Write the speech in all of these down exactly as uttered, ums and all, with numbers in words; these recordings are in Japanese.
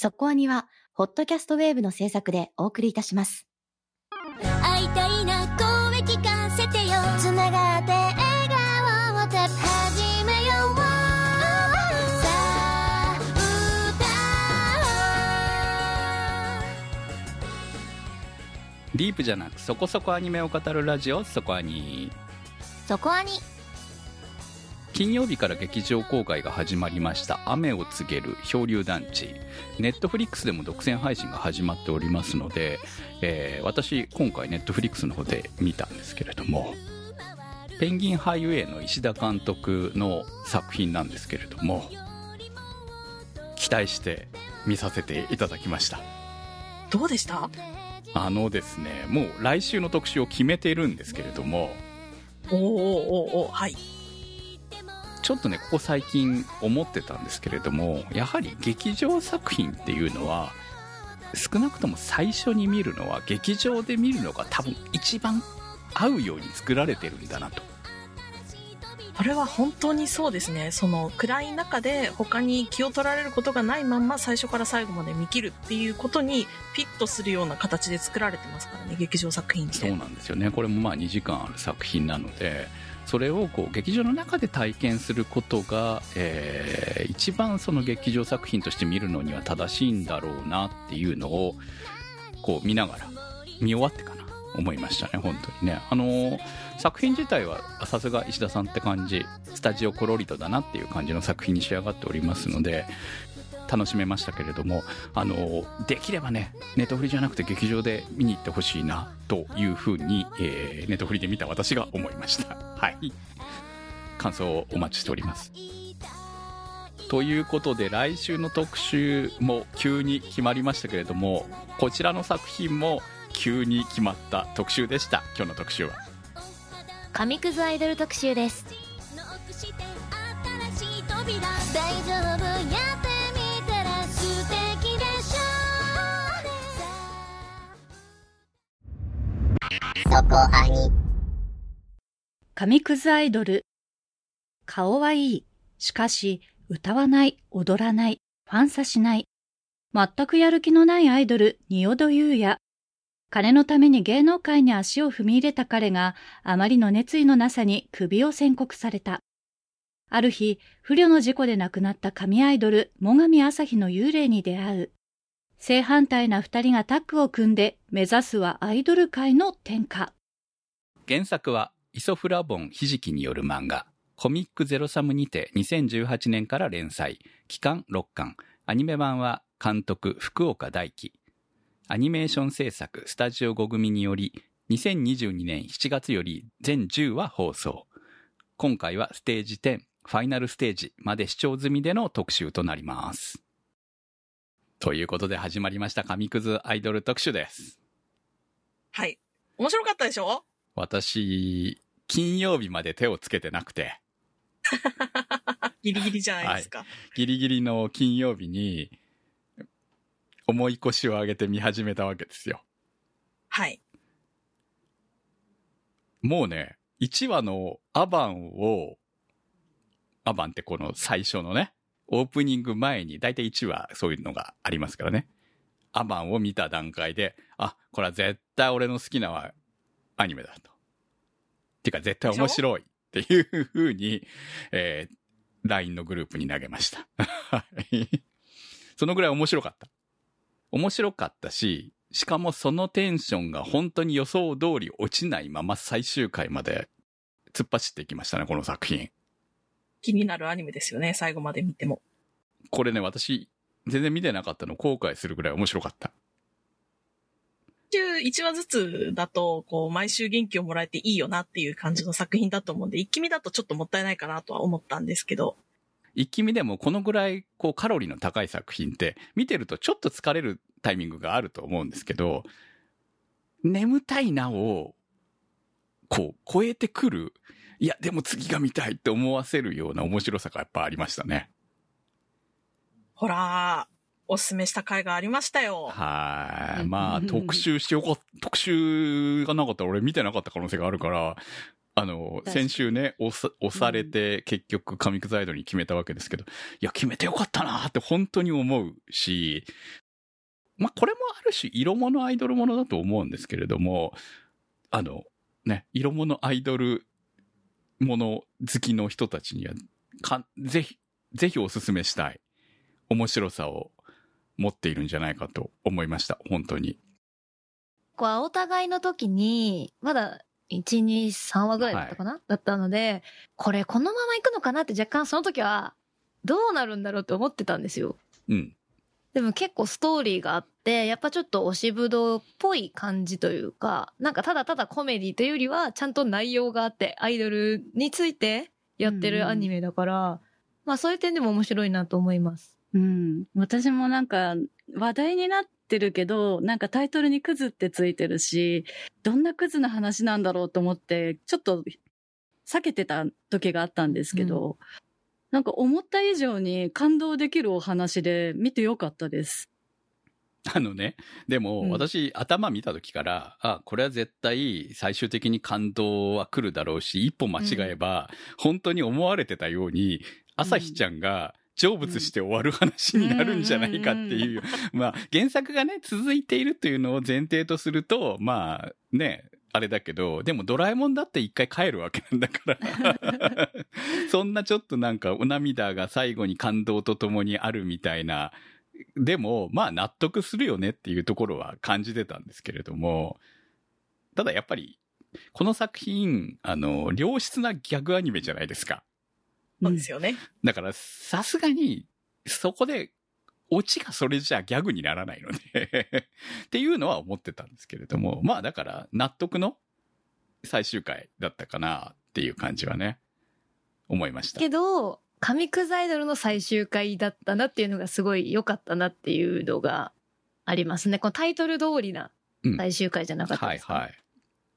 速攻にはホットキャストウェーブの制作でお送りいたします。会いたいな声聞かせてよ、つながって笑顔をて始めよう、さあ歌おう。ディープじゃなくそこそこアニメを語るラジオ、そこアニそこアニ。金曜日から劇場公開が始まりました雨を告げる漂流団地、ネットフリックスでも独占配信が始まっておりますので、えー、私今回ネットフリックスの方で見たんですけれども、ペンギンハイウェイの石田監督の作品なんですけれども、期待して見させていただきました。どうでした？あのですね、もう来週の特集を決めているんですけれども、おーおーおー、はい、ちょっとねここ最近思ってたんですけれども、やはり劇場作品っていうのは少なくとも最初に見るのは劇場で見るのが多分一番合うように作られてるんだなと。あれは本当にそうですね。その暗い中で他に気を取られることがないまんま最初から最後まで見切るっていうことにフィットするような形で作られてますからね、劇場作品って。そうなんですよね。これもまあにじかんある作品なので、それをこう劇場の中で体験することが、えー、一番その劇場作品として見るのには正しいんだろうなっていうのをこう見ながら見終わってかな思いましたね。本当にね、あのー、作品自体はさすが石田さんって感じ、スタジオコロリドだなっていう感じの作品に仕上がっておりますので楽しめましたけれども、あのー、できればねネトフリじゃなくて劇場で見に行ってほしいなというふうに、えー、ネトフリで見た私が思いました。はい、感想をお待ちしております。ということで来週の特集も急に決まりましたけれども、こちらの作品も急に決まった特集でした。今日の特集は神くずアイドル特集です。そこあに神くずアイドル、顔はいい、しかし歌わない、踊らない、ファンサしない、全くやる気のないアイドル仁淀優也。金のために芸能界に足を踏み入れた彼があまりの熱意のなさに首を宣告された。ある日、不慮の事故で亡くなった神アイドル最上朝日の幽霊に出会う。正反対な二人がタッグを組んで目指すはアイドル界の天下。原作はイソフラボンひじきによる漫画コミックゼロサムにてにせんじゅうはちねんから連載、期間ろっかん、アニメ版は監督福岡大樹、アニメーション制作スタジオご組によりにせんにじゅうにねんしちがつより全じゅっわ放送。今回はステージじゅうファイナルステージまで視聴済みでの特集となります。ということで始まりました神くずアイドル特集です。はい、面白かったでしょ？私金曜日まで手をつけてなくてギリギリじゃないですか、はい、ギリギリの金曜日に重い腰を上げて見始めたわけですよ。はい。もうね、いちわのアバンを、アバンってこの最初のね、オープニング前にだいたいいちわそういうのがありますからね。アバンを見た段階で、あ、これは絶対俺の好きなアニメだと。てか絶対面白いっていうふうに、えー、ライン のグループに投げました。そのぐらい面白かった。面白かったし、しかもそのテンションが本当に予想通り落ちないまま最終回まで突っ走っていきましたね、この作品。気になるアニメですよね、最後まで見ても。これね、私全然見てなかったの後悔するぐらい面白かった。いちわずつだとこう毎週元気をもらえていいよなっていう感じの作品だと思うんで、一気見だとちょっともったいないかなとは思ったんですけど、一気見でもこのぐらいこうカロリーの高い作品って見てるとちょっと疲れるタイミングがあると思うんですけど、眠たいなをこう超えてくる、いやでも次が見たいって思わせるような面白さがやっぱありましたね。ほらおすすめした回がありましたよ。はい、まあ特集してよかった。特集がなかったら俺見てなかった可能性があるから、あの先週ね押されて結局上葛井戸に決めたわけですけど、うん、いや決めてよかったなって本当に思うし、まあこれもある種色物アイドルものだと思うんですけれども、あのね色物アイドルもの好きの人たちにはかぜひぜひおすすめしたい面白さを持っているんじゃないかと思いました。本当にこうお互いの時にまだいち、に、さんわぐらいだったかな、はい、だったので、これこのまま行くのかなって若干その時はどうなるんだろうって思ってたんですよ、うん、でも結構ストーリーがあって、やっぱちょっと押しぶどうっぽい感じというか、なんかただただコメディというよりはちゃんと内容があってアイドルについてやってるアニメだから、うん、まあそういう点でも面白いなと思います、うん、私もなんか話題になってってるけど、なんかタイトルにクズってついてるし、どんなクズの話なんだろうと思ってちょっと避けてた時があったんですけど、うん、なんか思った以上に感動できるお話で見てよかったです。あのね、でも私、うん、頭見た時からあこれは絶対最終的に感動は来るだろうし、一歩間違えば、うん、本当に思われてたように朝日ちゃんが、うん成仏して終わる話になるんじゃないかっていう、うん、まあ原作がね続いているというのを前提とするとまあねあれだけど、でもドラえもんだって一回帰るわけなんだからそんなちょっとなんかお涙が最後に感動とともにあるみたいな、でもまあ納得するよねっていうところは感じてたんですけれども、ただやっぱりこの作品あの良質なギャグアニメじゃないですか。そうですよね、だからさすがにそこでオチがそれじゃギャグにならないのでっていうのは思ってたんですけれども、まあだから納得の最終回だったかなっていう感じはね思いましたけど、上葛アイドルの最終回だったなっていうのがすごい良かったなっていうのがありますね。このタイトル通りな最終回じゃなかったですか、ね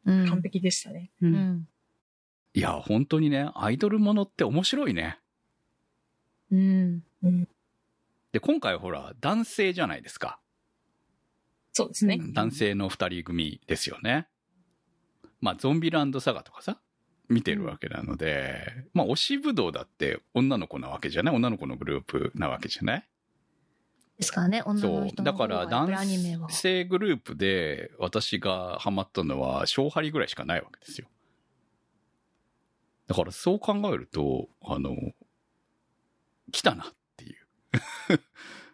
うん、はいはい、うん、完璧でしたね、うん、うん、いや本当にねアイドルものって面白いね、うん、うん、で今回ほら男性じゃないですか。そうですね、男性のふたり組ですよね。まあゾンビランドサガとかさ見てるわけなので、まあ推しぶどうだって女の子なわけじゃない、女の子のグループなわけじゃないですからね。女の人の方は男性グループで私がハマったのはショーハリぐらいしかないわけですよ。だからそう考えるとあの来たなっていう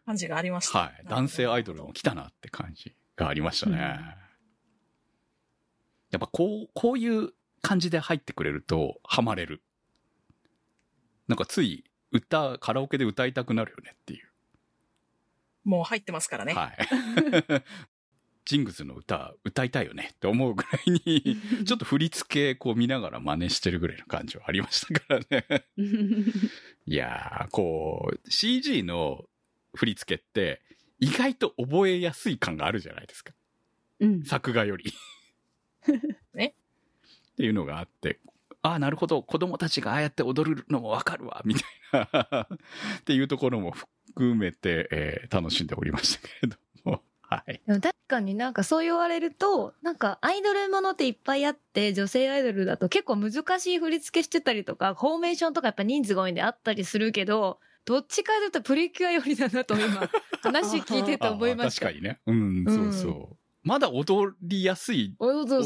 感じがありました、はい、男性アイドルも来たなって感じがありましたね、うん、やっぱこうこういう感じで入ってくれるとハマれる、なんかつい歌カラオケで歌いたくなるよねっていう、もう入ってますからね、はいジングス の歌歌いたいよねって思うぐらいにちょっと振り付けこう見ながら真似してるぐらいの感じはありましたからねいやーこう シージー の振り付けって意外と覚えやすい感があるじゃないですか、うん、作画よりねっていうのがあって、ああなるほど子供たちがああやって踊るのもわかるわみたいなっていうところも含めて、えー、楽しんでおりましたけれども、はい、でも確かになんかそう言われるとなんかアイドルものっていっぱいあって、女性アイドルだと結構難しい振り付けしてたりとかフォーメーションとかやっぱ人数が多いんであったりするけど、どっちかというとプリキュアよりだなと今話聞いてて思いました。確かにね、うん、うん、そうそう、まだ踊りやすいもの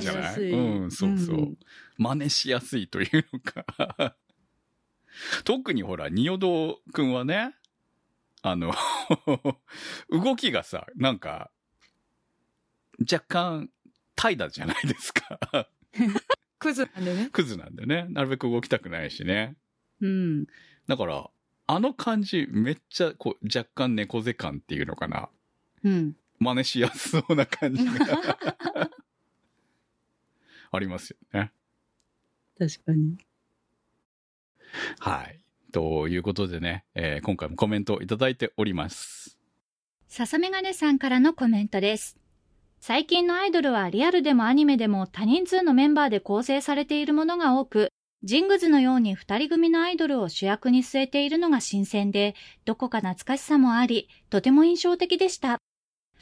じゃない、うん、そうそう、うん、真似しやすいというのか特にほら仁淀くんはねあの動きがさなんか若干怠惰じゃないですかクズなんでねクズなんでねなるべく動きたくないしね、うん、だからあの感じめっちゃこう若干猫背感っていうのかな、うん、真似しやすそうな感じがありますよね。確かに、はいということでね、えー、今回もコメントをいただいております。笹メガネさんからのコメントです。最近のアイドルはリアルでもアニメでも多人数のメンバーで構成されているものが多く、ジングス のようにふたり組のアイドルを主役に据えているのが新鮮で、どこか懐かしさもありとても印象的でした。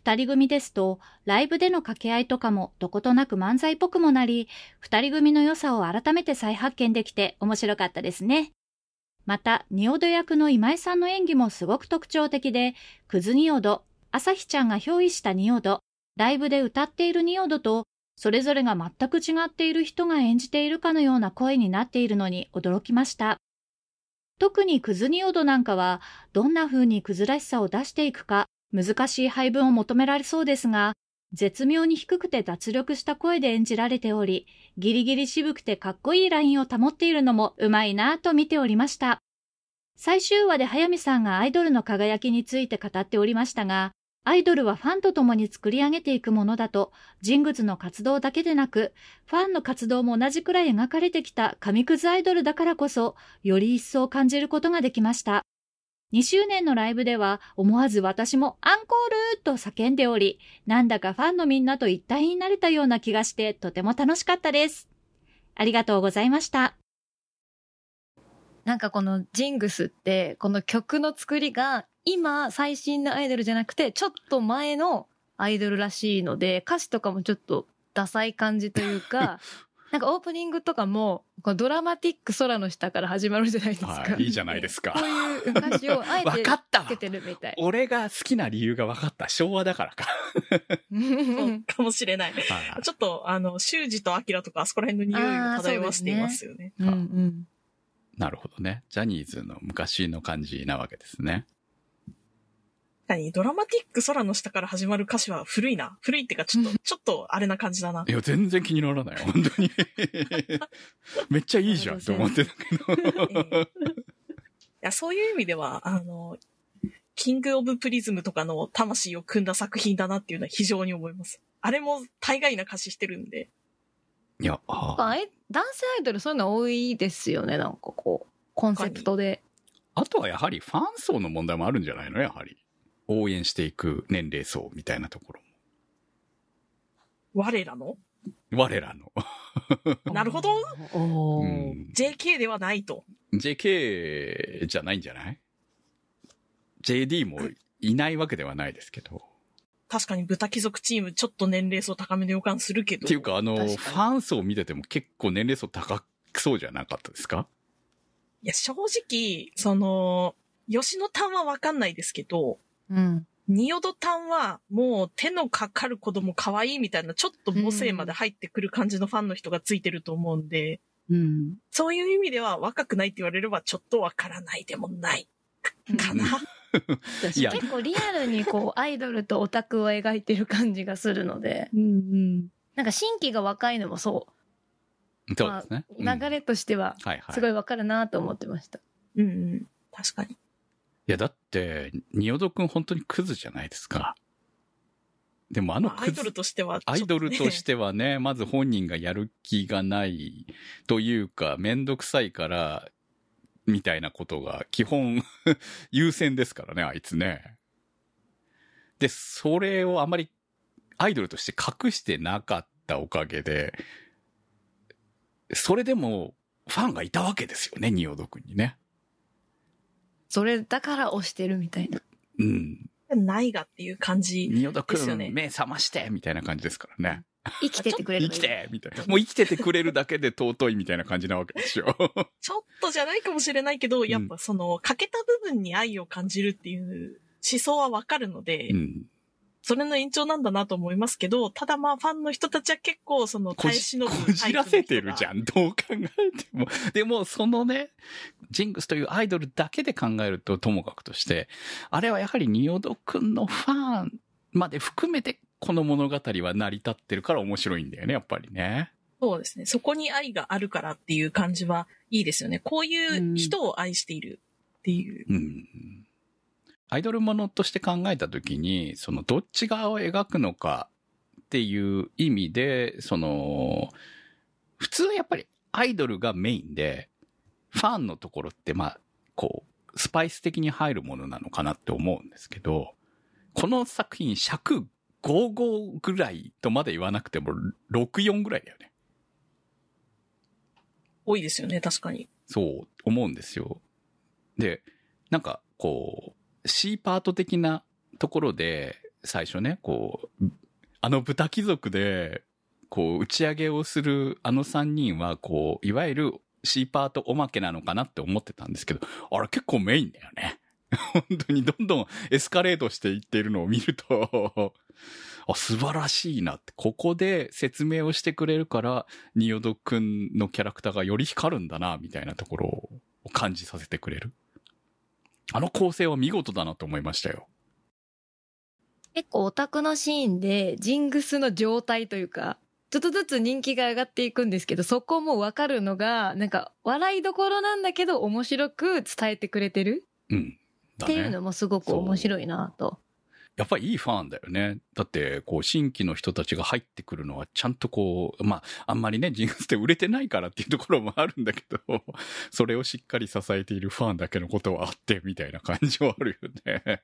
ふたり組ですとライブでの掛け合いとかもどことなく漫才っぽくもなり、ふたり組の良さを改めて再発見できて面白かったですね。また、仁淀役の今井さんの演技もすごく特徴的で、クズ仁淀、朝日ちゃんが憑依した仁淀、ライブで歌っている仁淀と、それぞれが全く違っている人が演じているかのような声になっているのに驚きました。特にクズ仁淀なんかは、どんな風にクズらしさを出していくか、難しい配分を求められそうですが、絶妙に低くて脱力した声で演じられており、ギリギリ渋くてかっこいいラインを保っているのもうまいなぁと見ておりました。最終話で早見さんがアイドルの輝きについて語っておりましたが、アイドルはファンと共に作り上げていくものだと、ジングスの活動だけでなく、ファンの活動も同じくらい描かれてきた神くずアイドルだからこそ、より一層感じることができました。にしゅうねんのライブでは、思わず私もアンコールと叫んでおり、なんだかファンのみんなと一体になれたような気がして、とても楽しかったです。ありがとうございました。なんかこのジングスって、この曲の作りが、今最新のアイドルじゃなくてちょっと前のアイドルらしいので、歌詞とかもちょっとダサい感じというかなんかオープニングとかもこのドラマティック空の下から始まるじゃないですか。いいじゃないですか。こういう歌詞をあえてつけてるみたい。俺が好きな理由が分かった。昭和だからか。そうかもしれない。ちょっとあの修二と明とかあそこら辺の匂いを漂わせていますよね。うんうん。なるほどね。ジャニーズの昔の感じなわけですね。ドラマティック空の下から始まる歌詞は古いな。古いってかちょっと、ちょっとあれな感じだな。いや、全然気にならない。本当に。めっちゃいいじゃんと思ってたけど。いや、そういう意味では、あの、キングオブプリズムとかの魂を組んだ作品だなっていうのは非常に思います。あれも大概な歌詞してるんで。いや、ああ。男性アイドルそういうの多いですよね。なんかこう、コンセプトで。あとはやはりファン層の問題もあるんじゃないのやはり。応援していく年齢層みたいなところも。我らの我らの。なるほど。うん、ジェーケー ではないと。ジェーケー じゃないんじゃない ?ジェーディー もいないわけではないですけど。確かに豚貴族チームちょっと年齢層高めの予感するけど。っていうかあの、ファン層見てても結構年齢層高そうじゃなかったですか？いや、正直、その、吉野丹はわかんないですけど、うん、仁淀丹はもう手のかかる子供可愛いみたいなちょっと母性まで入ってくる感じのファンの人がついてると思うんで、うん、そういう意味では若くないって言われればちょっとわからないでもないかな、うん、私結構リアルにこうアイドルとオタクを描いてる感じがするのでうん、うん、なんか新規が若いのもそう、そうですね、まあ、流れとしてはすごいわかるなと思ってました。うんうん、確かに。いやだって仁淀くん本当にクズじゃないですか。でもあのクズアイドルとしては、ね、アイドルとしてはね、まず本人がやる気がないというかめんどくさいからみたいなことが基本優先ですからねあいつね。でそれをあまりアイドルとして隠してなかったおかげでそれでもファンがいたわけですよね仁淀くんにね。それだから押してるみたいな。うん。ないがっていう感じですよね。仁淀くん目覚ましてみたいな感じですからね。生きててくれる。生きてみたいな。もう生きててくれるだけで尊いみたいな感じなわけでしょ。ちょっとじゃないかもしれないけど、やっぱその欠けた部分に愛を感じるっていう思想はわかるので、うん、それの延長なんだなと思いますけど、ただまあファンの人たちは結構その耐え忍ぶタイプの人が。こじらせてるじゃん。どう考えても。でもそのね、ジングスというアイドルだけで考えるとともかくとして、あれはやはり仁淀くんのファンまで含めてこの物語は成り立ってるから面白いんだよね、やっぱりね。そうですね。そこに愛があるからっていう感じはいいですよね。こういう人を愛しているっていう。うんうん、アイドルものとして考えたときに、そのどっち側を描くのかっていう意味で、その、普通はやっぱりアイドルがメインで、ファンのところって、まあ、こう、スパイス的に入るものなのかなって思うんですけど、この作品、尺ごじゅうごぐらいとまで言わなくても、ろくじゅうよんぐらいだよね。多いですよね、確かに。そう、思うんですよ。で、なんか、こう、C パート的なところで、最初ね、こう、あの豚貴族で、こう、打ち上げをするあのさんにんは、こう、いわゆる C パートおまけなのかなって思ってたんですけど、あれ結構メインだよね。本当にどんどんエスカレートしていっているのを見ると、あ、素晴らしいなって、ここで説明をしてくれるから、仁淀くんのキャラクターがより光るんだな、みたいなところを感じさせてくれる。あの構成は見事だなと思いましたよ。結構オタクのシーンでジングスの状態というかちょっとずつ人気が上がっていくんですけど、そこも分かるのがなんか笑いどころなんだけど面白く伝えてくれてる、うんだね、っていうのもすごく面白いなと。やっぱりいいファンだよね。だってこう新規の人たちが入ってくるのはちゃんとこう、まああんまりねジングスって売れてないからっていうところもあるんだけど、それをしっかり支えているファンだけのことはあってみたいな感じはあるよね。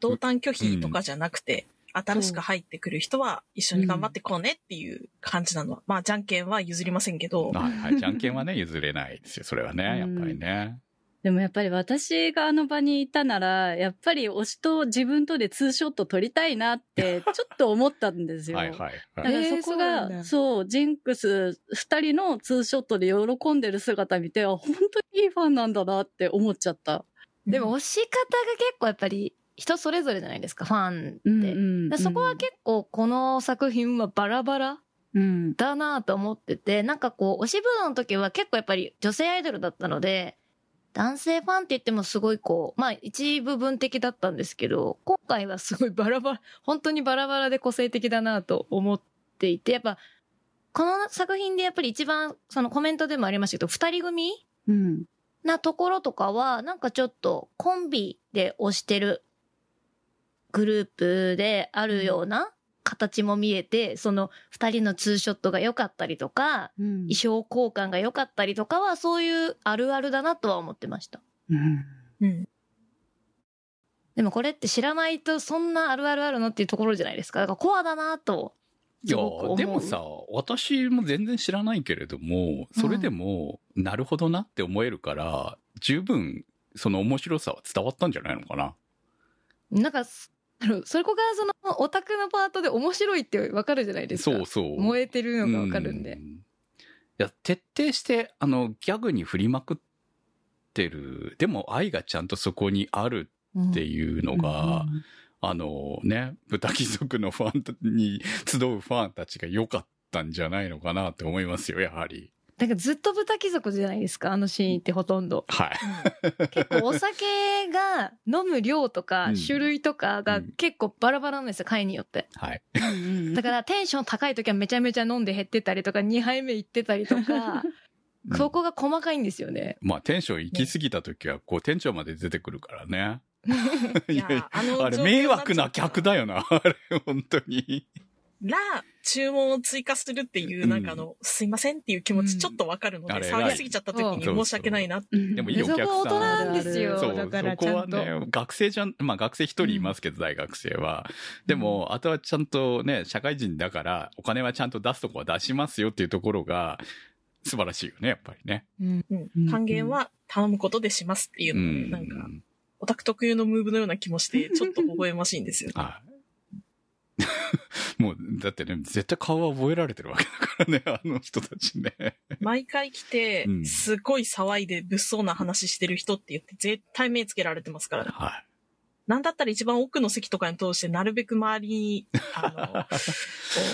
同担拒否とかじゃなくて、うん、新しく入ってくる人は一緒に頑張ってこうねっていう感じなのは、うん、まあじゃんけんは譲りませんけど、はいはい、じゃんけんはね譲れないですよ。それはねやっぱりね、うん、でもやっぱり私があの場にいたならやっぱり推しと自分とでツーショット撮りたいなってちょっと思ったんですよ。はいはいはい、だからそこが、えー、そうなんだ。そうジンクスふたりのツーショットで喜んでる姿見て、あ本当にいいファンなんだなって思っちゃった。でも推し方が結構やっぱり人それぞれじゃないですか、ファンって、うんうん、だそこは結構この作品はバラバラだなと思ってて、うん、なんかこう推しブーの時は結構やっぱり女性アイドルだったので男性ファンって言ってもすごいこうまあ一部分的だったんですけど、今回はすごいバラバラ、本当にバラバラで個性的だなと思っていて、やっぱこの作品でやっぱり一番そのコメントでもありましたけどふたり組、うん、なところとかはなんかちょっとコンビで推してるグループであるような形も見えて、そのふたりのツーショットが良かったりとか、うん、衣装交換が良かったりとかはそういうあるあるだなとは思ってました、うんうん、でもこれって知らないとそんなあるあるあるのっていうところじゃないですか。だからコアだなとすごく思う。いやでもさ私も全然知らないけれどもそれでも、うん、なるほどなって思えるから十分その面白さは伝わったんじゃないのかな。なんかそれこがそのオタクのパートで面白いって分かるじゃないですか。そうそう燃えてるのが分かるんで、うん、いや徹底してあのギャグに振りまくってる、でも愛がちゃんとそこにあるっていうのが、うん、あのね豚貴族のファンに集うファンたちが良かったんじゃないのかなって思いますよ。やはりなんかずっと豚貴族じゃないですかあのシーンってほとんど、はい、結構お酒が飲む量とか種類とかが結構バラバラなんですよ、うん、会によって、はい、だからテンション高い時はめちゃめちゃ飲んで減ってたりとかにはいめ行ってたりとか、うん、そこが細かいんですよね。まあテンション行き過ぎた時はこう店長まで出てくるからねいやいやあのあれ迷惑な客だよなあれ本当にら注文を追加するっていうなんかあの、うん、すいませんっていう気持ちちょっとわかるので、うん、騒ぎすぎちゃった時に申し訳ないなって。でもいいお客さんそこ大人なんですよ。そうだからちゃんとそこはね学生じゃん、まあ学生一人いますけど、うん、大学生はでも、うん、あとはちゃんとね社会人だからお金はちゃんと出すとこは出しますよっていうところが素晴らしいよねやっぱりね、うんうん、還元は頼むことでしますっていうの、うん、なんかオタク特有のムーブのような気もしてちょっと微笑ましいんですよあもうだってね絶対顔は覚えられてるわけだからねあの人たちね毎回来て、うん、すごい騒いで物騒な話してる人って言って絶対目つけられてますからね、はい、なんだったら一番奥の席とかに通してなるべく周りに あ,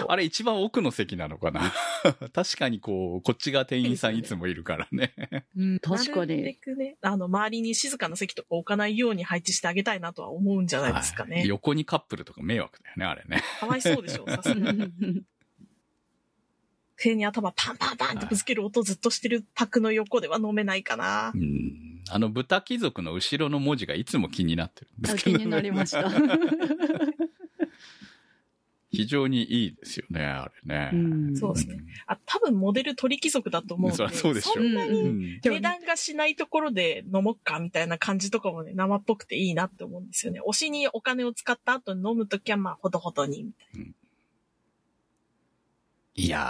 のあれ一番奥の席なのかな確かにこうこっちが店員さんいつもいるからね、うん、確かになるべくねあの周りに静かな席とか置かないように配置してあげたいなとは思うんじゃないですかね、はい、横にカップルとか迷惑だよねあれねかわいそうでしょさすがに手に頭パンパンパンってぶつける音ずっとしてる卓の横では飲めないかな、はい、うんあの豚貴族の後ろの文字がいつも気になってるんですけど、ね、気になりました非常にいいですよねあれね、うん、そうですねあ多分モデル鳥貴族だと思うので そ, うでしょそんなに値段がしないところで飲もっかみたいな感じとかもね生っぽくていいなって思うんですよね。推しにお金を使った後に飲むときはまあほどほどにみたいな、うんいやー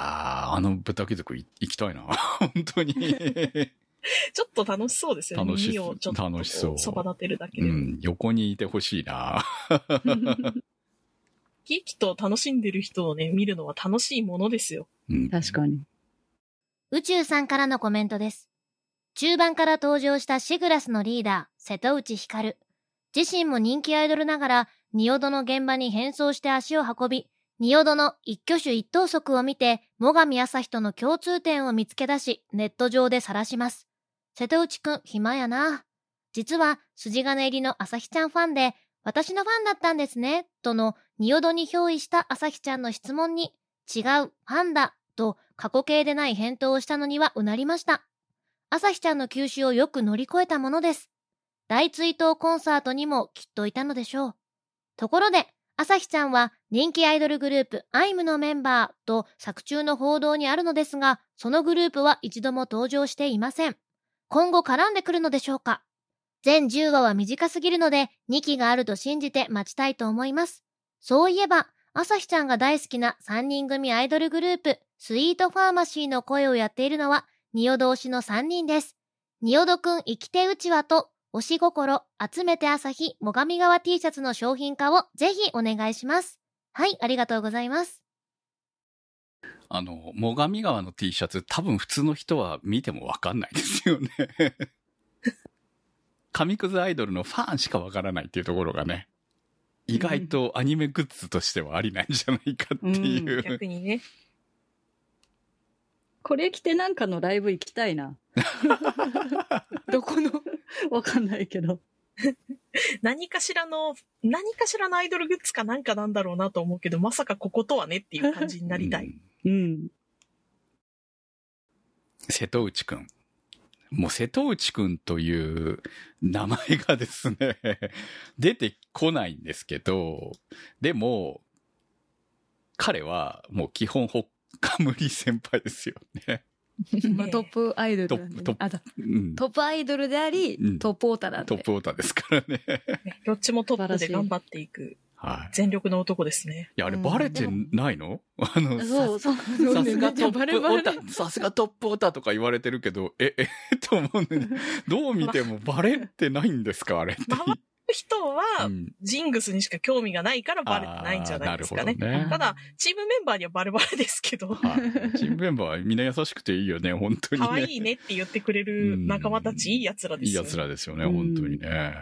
あの豚貴族行きたいな本当にちょっと楽しそうですよね。楽しそう耳をちょっとそば立てるだけで、うん、横にいてほしいなき生きと楽しんでる人をね、見るのは楽しいものですよ。うん、確かに。宇宙さんからのコメントです。中盤から登場したシグラスのリーダー、瀬戸内光。自身も人気アイドルながら、仁淀の現場に変装して足を運び、仁淀の一挙手一投足を見て、最上朝日との共通点を見つけ出し、ネット上で晒します。瀬戸内くん、暇やな。実は、筋金入りの朝日ちゃんファンで、私のファンだったんですね、との仁淀に憑依した朝日ちゃんの質問に、違う、ファンだ、と過去形でない返答をしたのにはうなりました。朝日ちゃんの休止をよく乗り越えたものです。大追悼コンサートにもきっといたのでしょう。ところで、朝日ちゃんは人気アイドルグループ アイエム のメンバーと作中の報道にあるのですが、そのグループは一度も登場していません。今後絡んでくるのでしょうか。全じゅうわは短すぎるので、にきがあると信じて待ちたいと思います。そういえば、朝日ちゃんが大好きなさんにん組アイドルグループ、スイートファーマシーの声をやっているのは、仁淀推しのさんにんです。仁淀くん生きてうちわと、推し心、集めて朝日、最上川 T シャツの商品化をぜひお願いします。はい、ありがとうございます。あの、最上川の T シャツ、多分普通の人は見てもわかんないですよね。神くずアイドルのファンしかわからないっていうところがね、意外とアニメグッズとしてはありなんじゃないかっていう、うんうん、逆にね。これ着てなんかのライブ行きたいな。どこのわかんないけど何かしらの何かしらのアイドルグッズかなんかなんだろうなと思うけど、まさかこことはねっていう感じになりたい。うん、うん、瀬戸内くん、もう瀬戸内くんという名前がですね出てこないんですけど、でも彼はもう基本ほっかむり先輩ですよね。まあ、トップアイドル、ね、ト, ト, あうん、トップアイドルであり、うん、トップオーターだってトップオーターですからね。どっちもトップで頑張っていく全力の男ですね。いや、あれバレてないの？あの、そうそう、さすがトップオーター、さすがトップオーターとか言われてるけど、ええと思うね。どう見てもバレてないんですかあれって。人はジングスにしか興味がないからバレてないんじゃないですかね。ね、ただチームメンバーにはバレバレですけど、はい、チームメンバーはみんな優しくていいよね、本当に、ね。可愛いねって言ってくれる仲間たち、いい奴らですよね。いい奴らですよね、本当にね。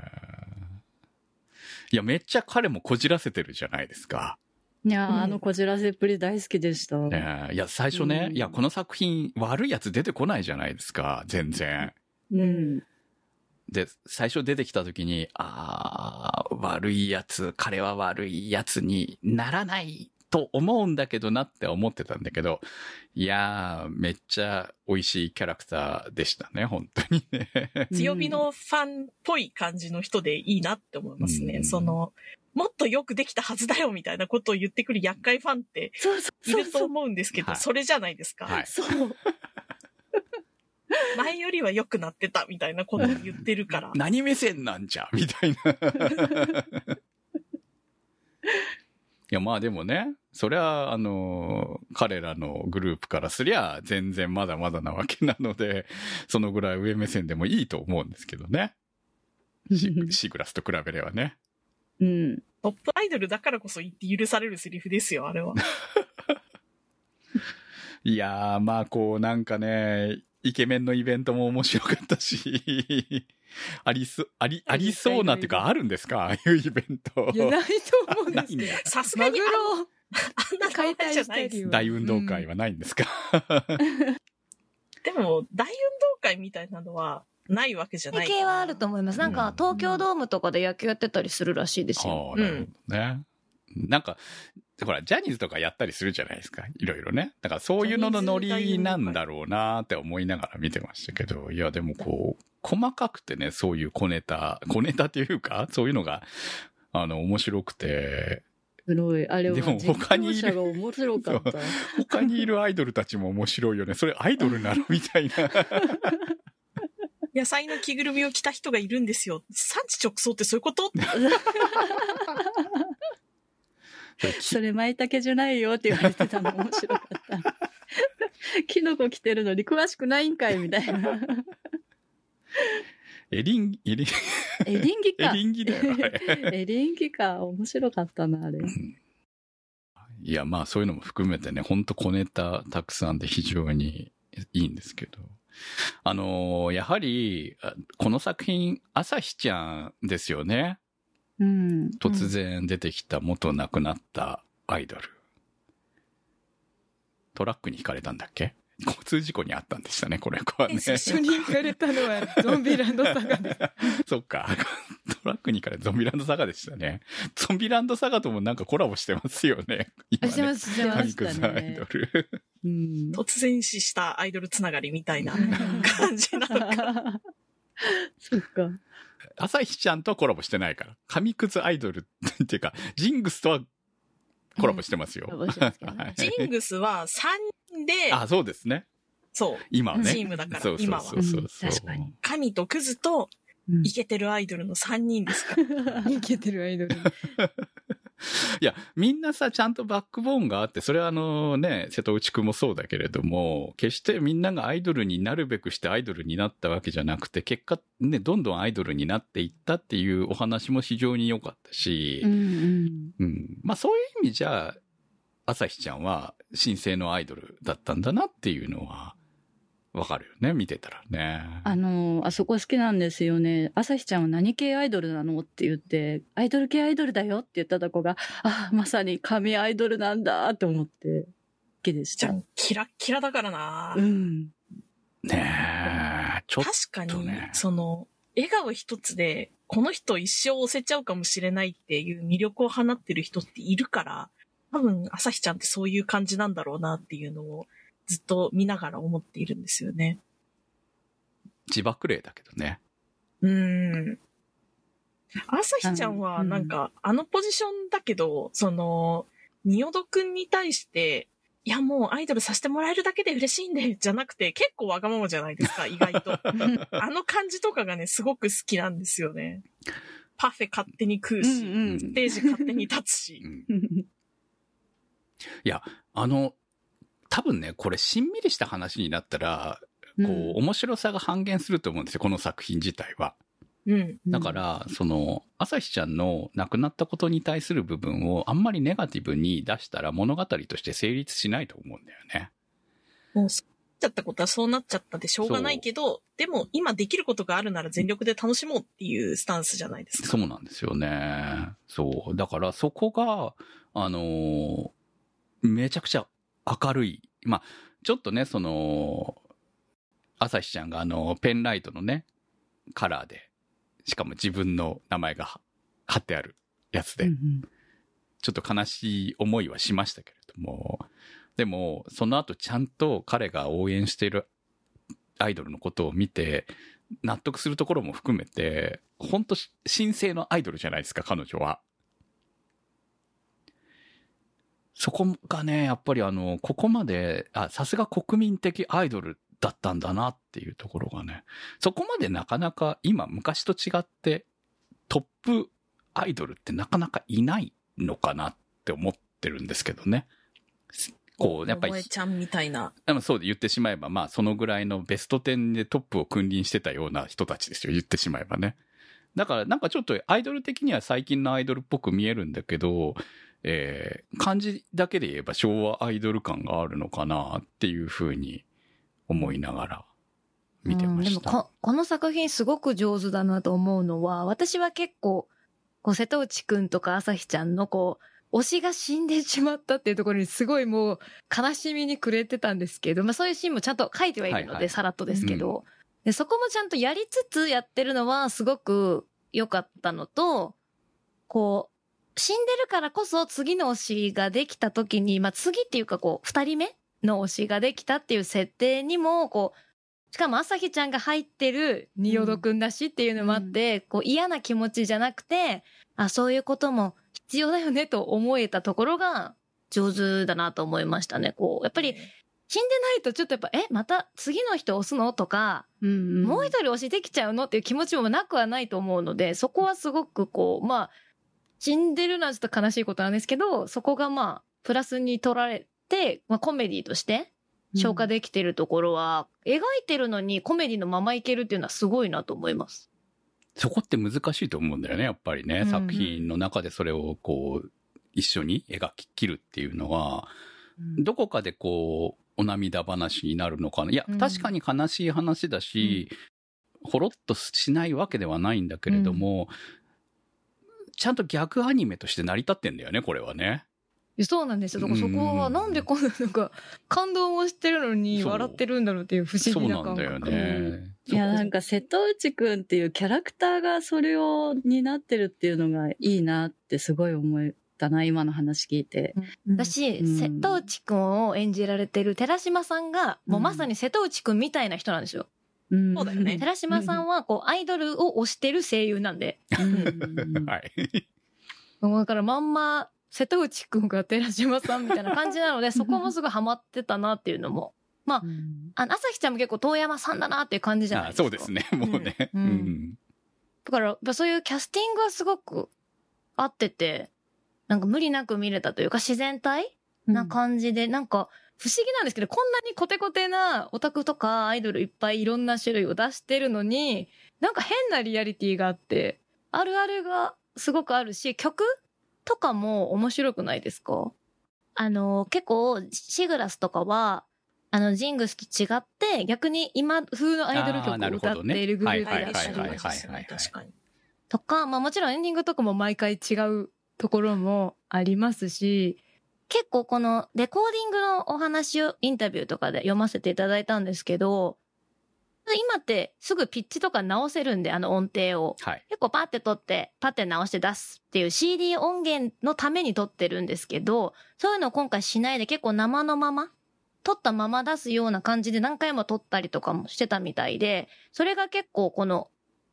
いや、めっちゃ彼もこじらせてるじゃないですか。いや、うん、あのこじらせっぷり大好きでした。ね、いや、最初ね、うん、いや、この作品悪いやつ出てこないじゃないですか、全然。うん。で、最初出てきた時に、ああ、悪いやつ、彼は悪いやつにならないと思うんだけどなって思ってたんだけど、いやー、めっちゃ美味しいキャラクターでしたね、本当にね。強火のファンっぽい感じの人でいいなって思いますね。うん、その、もっとよくできたはずだよみたいなことを言ってくる厄介ファンっていると思うんですけど、それじゃないですか。はい、そう。前よりは良くなってたみたいなことを言ってるから。何目線なんじゃみたいな。いや、まあでもね、そりゃ、あの、彼らのグループからすりゃ、全然まだまだなわけなので、そのぐらい上目線でもいいと思うんですけどね。シーグラスと比べればね。うん。トップアイドルだからこそ言って許されるセリフですよ、あれは。いやー、まあこう、なんかね、イケメンのイベントも面白かったし、ありそ、あり、ありそうなっていうか、あるんですかああいうイベント。いや、ないと思うんですけど。さすがに。マグロを、あんな解体じゃないです。大運動会はないんですか、うん、でも、大運動会みたいなのはないわけじゃない。系はあると思います。なんか、東京ドームとかで野球やってたりするらしいですよ。うん、ああ、なるほどね。なんか、ほら、ジャニーズとかやったりするじゃないですか。いろいろね。だからそういうののノリなんだろうなーって思いながら見てましたけど、いや、でもこう、細かくてね、そういう小ネタ、小ネタっていうか、そういうのが、あの、面白くて。すごい、あれは他にいる。面白かった。他にいるアイドルたちも面白いよね。それアイドルなのみたいな。野菜の着ぐるみを着た人がいるんですよ。産地直送ってそういうことそれ舞茸じゃないよって言われてたの面白かった。キノコ着てるのに詳しくないんかいみたいな。エリンギ、エリンギ。エリンギか。エリンギだよ、あれ。エリンギか。面白かったな、あれ。うん、いや、まあそういうのも含めてね、ほんと小ネタたくさんで非常にいいんですけど。あのー、やはり、この作品、朝日ちゃんですよね。うんうん、突然出てきた元亡くなったアイドル。トラックにひかれたんだっけ？交通事故にあったんでしたね、これ。これね、一緒に行かれたのはゾンビランドサガです。そっか。トラックにからゾンビランドサガでしたね。ゾンビランドサガともなんかコラボしてますよね。今ね、してます、してましたね。神草アイドル。うん、突然死したアイドルつながりみたいな感じなのか。そっか。朝日ちゃんとはコラボしてないから。神草アイドルっていうか、ジングスとはコラボしてますよ。うん、ジングスはさんにんで、あ、そうですね。そう。今はね。チームだから、そうそうそうそう、今は。うん、確かに。神とクズと、イケてるアイドルのさんにんですから。イケてるアイドル。いや、みんなさ、ちゃんとバックボーンがあって、それはあのね、瀬戸内くんもそうだけれども、決してみんながアイドルになるべくしてアイドルになったわけじゃなくて、結果ね、どんどんアイドルになっていったっていうお話も非常に良かったし、うんうんうん、まあそういう意味じゃ、朝日ちゃんは新生のアイドルだったんだなっていうのは、わかるよね、見てたらね。あのー、あそこ好きなんですよね。朝日ちゃんは何系アイドルなのって言って、アイドル系アイドルだよって言ったとこが、ああ、まさに神アイドルなんだと思って、好きでした。キラッキラだからな。うん。ねえ、ちょっと、ね。確かに、その、笑顔一つで、この人一生押せちゃうかもしれないっていう魅力を放ってる人っているから、多分朝日ちゃんってそういう感じなんだろうなっていうのを、ずっと見ながら思っているんですよね。自爆霊だけどね。うーん。朝日ちゃんはなんか、あのポジションだけど、その、仁淀くんに対して、いやもうアイドルさせてもらえるだけで嬉しいんで、じゃなくて、結構わがままじゃないですか、意外と。あの感じとかがね、すごく好きなんですよね。パフェ勝手に食うし、うんうん、ステージ勝手に立つし。うん、いや、あの、多分ね、これしんみりした話になったら、うん、こう面白さが半減すると思うんですよ、この作品自体は。うん、だからその朝日ちゃんの亡くなったことに対する部分をあんまりネガティブに出したら物語として成立しないと思うんだよね。もうそうなっちゃったことはそうなっちゃったでしょうがないけど、でも今できることがあるなら全力で楽しもうっていうスタンスじゃないですか。そうなんですよね。そうだからそこがあのー、めちゃくちゃ明るい。まあ、ちょっとね、その、朝日ちゃんがあの、ペンライトのね、カラーで、しかも自分の名前が貼ってあるやつで、うんうん、ちょっと悲しい思いはしましたけれども、でも、その後ちゃんと彼が応援しているアイドルのことを見て、納得するところも含めて、ほんと新生のアイドルじゃないですか、彼女は。そこがね、やっぱりあの、ここまで、あ、さすが国民的アイドルだったんだなっていうところがね、そこまでなかなか今、昔と違って、トップアイドルってなかなかいないのかなって思ってるんですけどね。こう、やっぱり。お前ちゃんみたいな。でもそうで言ってしまえば、まあ、そのぐらいのベストじゅうでトップを君臨してたような人たちですよ、言ってしまえばね。だから、なんかちょっとアイドル的には最近のアイドルっぽく見えるんだけど、えー、漢字だけで言えば昭和アイドル感があるのかなっていうふうに思いながら見てました。うん、でも こ, この作品すごく上手だなと思うのは、私は結構こう瀬戸内くんとか朝日ちゃんのこう推しが死んでしまったっていうところにすごいもう悲しみに暮れてたんですけど、まあ、そういうシーンもちゃんと書いてはいるので、はいはい、さらっとですけど、うん、でそこもちゃんとやりつつやってるのはすごく良かったのと、こう死んでるからこそ次の推しができた時に、まあ、次っていうかこう、二人目の推しができたっていう設定にも、こう、しかも朝日ちゃんが入ってる仁淀くんだしっていうのもあって、うん、こう嫌な気持ちじゃなくて、あ、そういうことも必要だよねと思えたところが上手だなと思いましたね。こう、やっぱり死んでないとちょっとやっぱ、え、また次の人押すのとか、うんうん、もう一人推しできちゃうのっていう気持ちもなくはないと思うので、そこはすごくこう、まあ、死んでるのはちょっと悲しいことなんですけど、そこがまあプラスに取られて、まあ、コメディとして消化できてるところは、うん、描いてるのにコメディのままいけるっていうのはすごいなと思います。そこって難しいと思うんだよね、やっぱりね、うんうん、作品の中でそれをこう一緒に描き切るっていうのは、うん、どこかでこうお涙話になるのかな。いや、うん、確かに悲しい話だし、うん、ほろっとしないわけではないんだけれども、うん、ちゃんと逆アニメとして成り立ってんだよね、これはね。そうなんですよ。だからそこはなんでこんななんか感動もしてるのに笑ってるんだろうっていう不思議な感覚。そうなんだよね。いや、なんか瀬戸内くんっていうキャラクターがそれを担ってるっていうのがいいなってすごい思ったな、今の話聞いて。私、うん、瀬戸内くんを演じられてる寺島さんがもうまさに瀬戸内くんみたいな人なんですよ。うん、そうだよね。寺島さんはこうアイドルを推してる声優なんで。うん、はい。だからまんま瀬戸内くんが寺島さんみたいな感じなので、そこもすごいハマってたなっていうのも。まあ、うん、あの、朝日ちゃんも結構遠山さんだなっていう感じじゃないですか。あ、そうですね、もうね。うん。うん、だから、そういうキャスティングはすごく合ってて、なんか無理なく見れたというか、自然体な感じで、うん、なんか不思議なんですけど、こんなにコテコテなオタクとかアイドルいっぱいいろんな種類を出してるのに、なんか変なリアリティがあって、あるあるがすごくあるし、曲とかも面白くないですか？あの、結構、シグラスとかは、あの、ジングスと違って、逆に今風のアイドル曲を歌っているグループだったりとか。確かに。とか、まあもちろんエンディングとかも毎回違うところもありますし、結構このレコーディングのお話をインタビューとかで読ませていただいたんですけど、今ってすぐピッチとか直せるんで、あの音程を、はい、結構パって取ってパって直して出すっていう シーディー 音源のために撮ってるんですけど、そういうのを今回しないで結構生のまま撮ったまま出すような感じで何回も撮ったりとかもしてたみたいで、それが結構この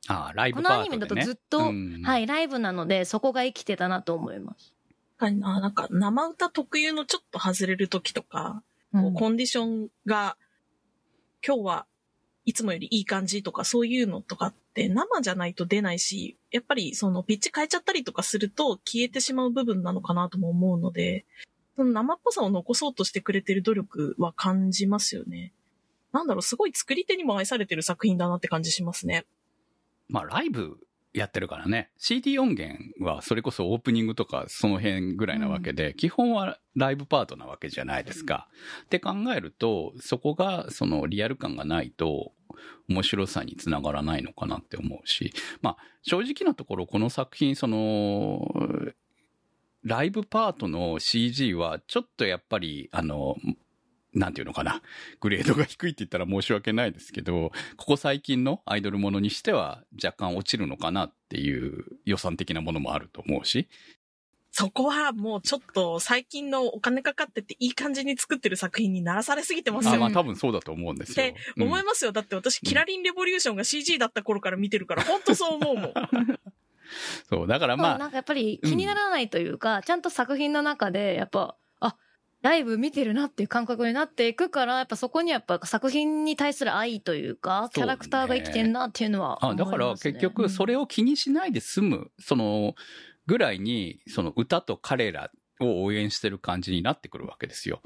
ああライブパートで、ね、このアニメだとずっと、はい、ライブなのでそこが生きてたなと思います。はい、なんか生歌特有のちょっと外れる時とか、うん、コンディションが今日はいつもよりいい感じとか、そういうのとかって生じゃないと出ないし、やっぱりそのピッチ変えちゃったりとかすると消えてしまう部分なのかなとも思うので、その生っぽさを残そうとしてくれてる努力は感じますよね。なんだろう、すごい作り手にも愛されてる作品だなって感じしますね。まあライブやってるからね。シーディー 音源はそれこそオープニングとかその辺ぐらいなわけで、うん、基本はライブパートなわけじゃないですか。うん、って考えると、そこがそのリアル感がないと面白さにつながらないのかなって思うし、まあ正直なところこの作品、そのライブパートの シージー はちょっとやっぱりあの、なんていうのかな、グレードが低いって言ったら申し訳ないですけど、ここ最近のアイドルものにしては若干落ちるのかなっていう予算的なものもあると思うし、そこはもうちょっと最近のお金かかってていい感じに作ってる作品にならされすぎてますよね。あ、まあ多分そうだと思うんですよ。って思いますよ。だって私、うん、キラリンレボリューションが シージー だった頃から見てるから、本当そう思うもん。そう、だからまあ。なんかやっぱり気にならないというか、うん、ちゃんと作品の中でやっぱ、あ、ライブ見てるなっていう感覚になっていくから、やっぱそこにやっぱ作品に対する愛というか、キャラクターが生きてんなっていうのは思いますね。あ、だから結局それを気にしないで済む、そのぐらいに、その歌と彼らを応援してる感じになってくるわけですよ。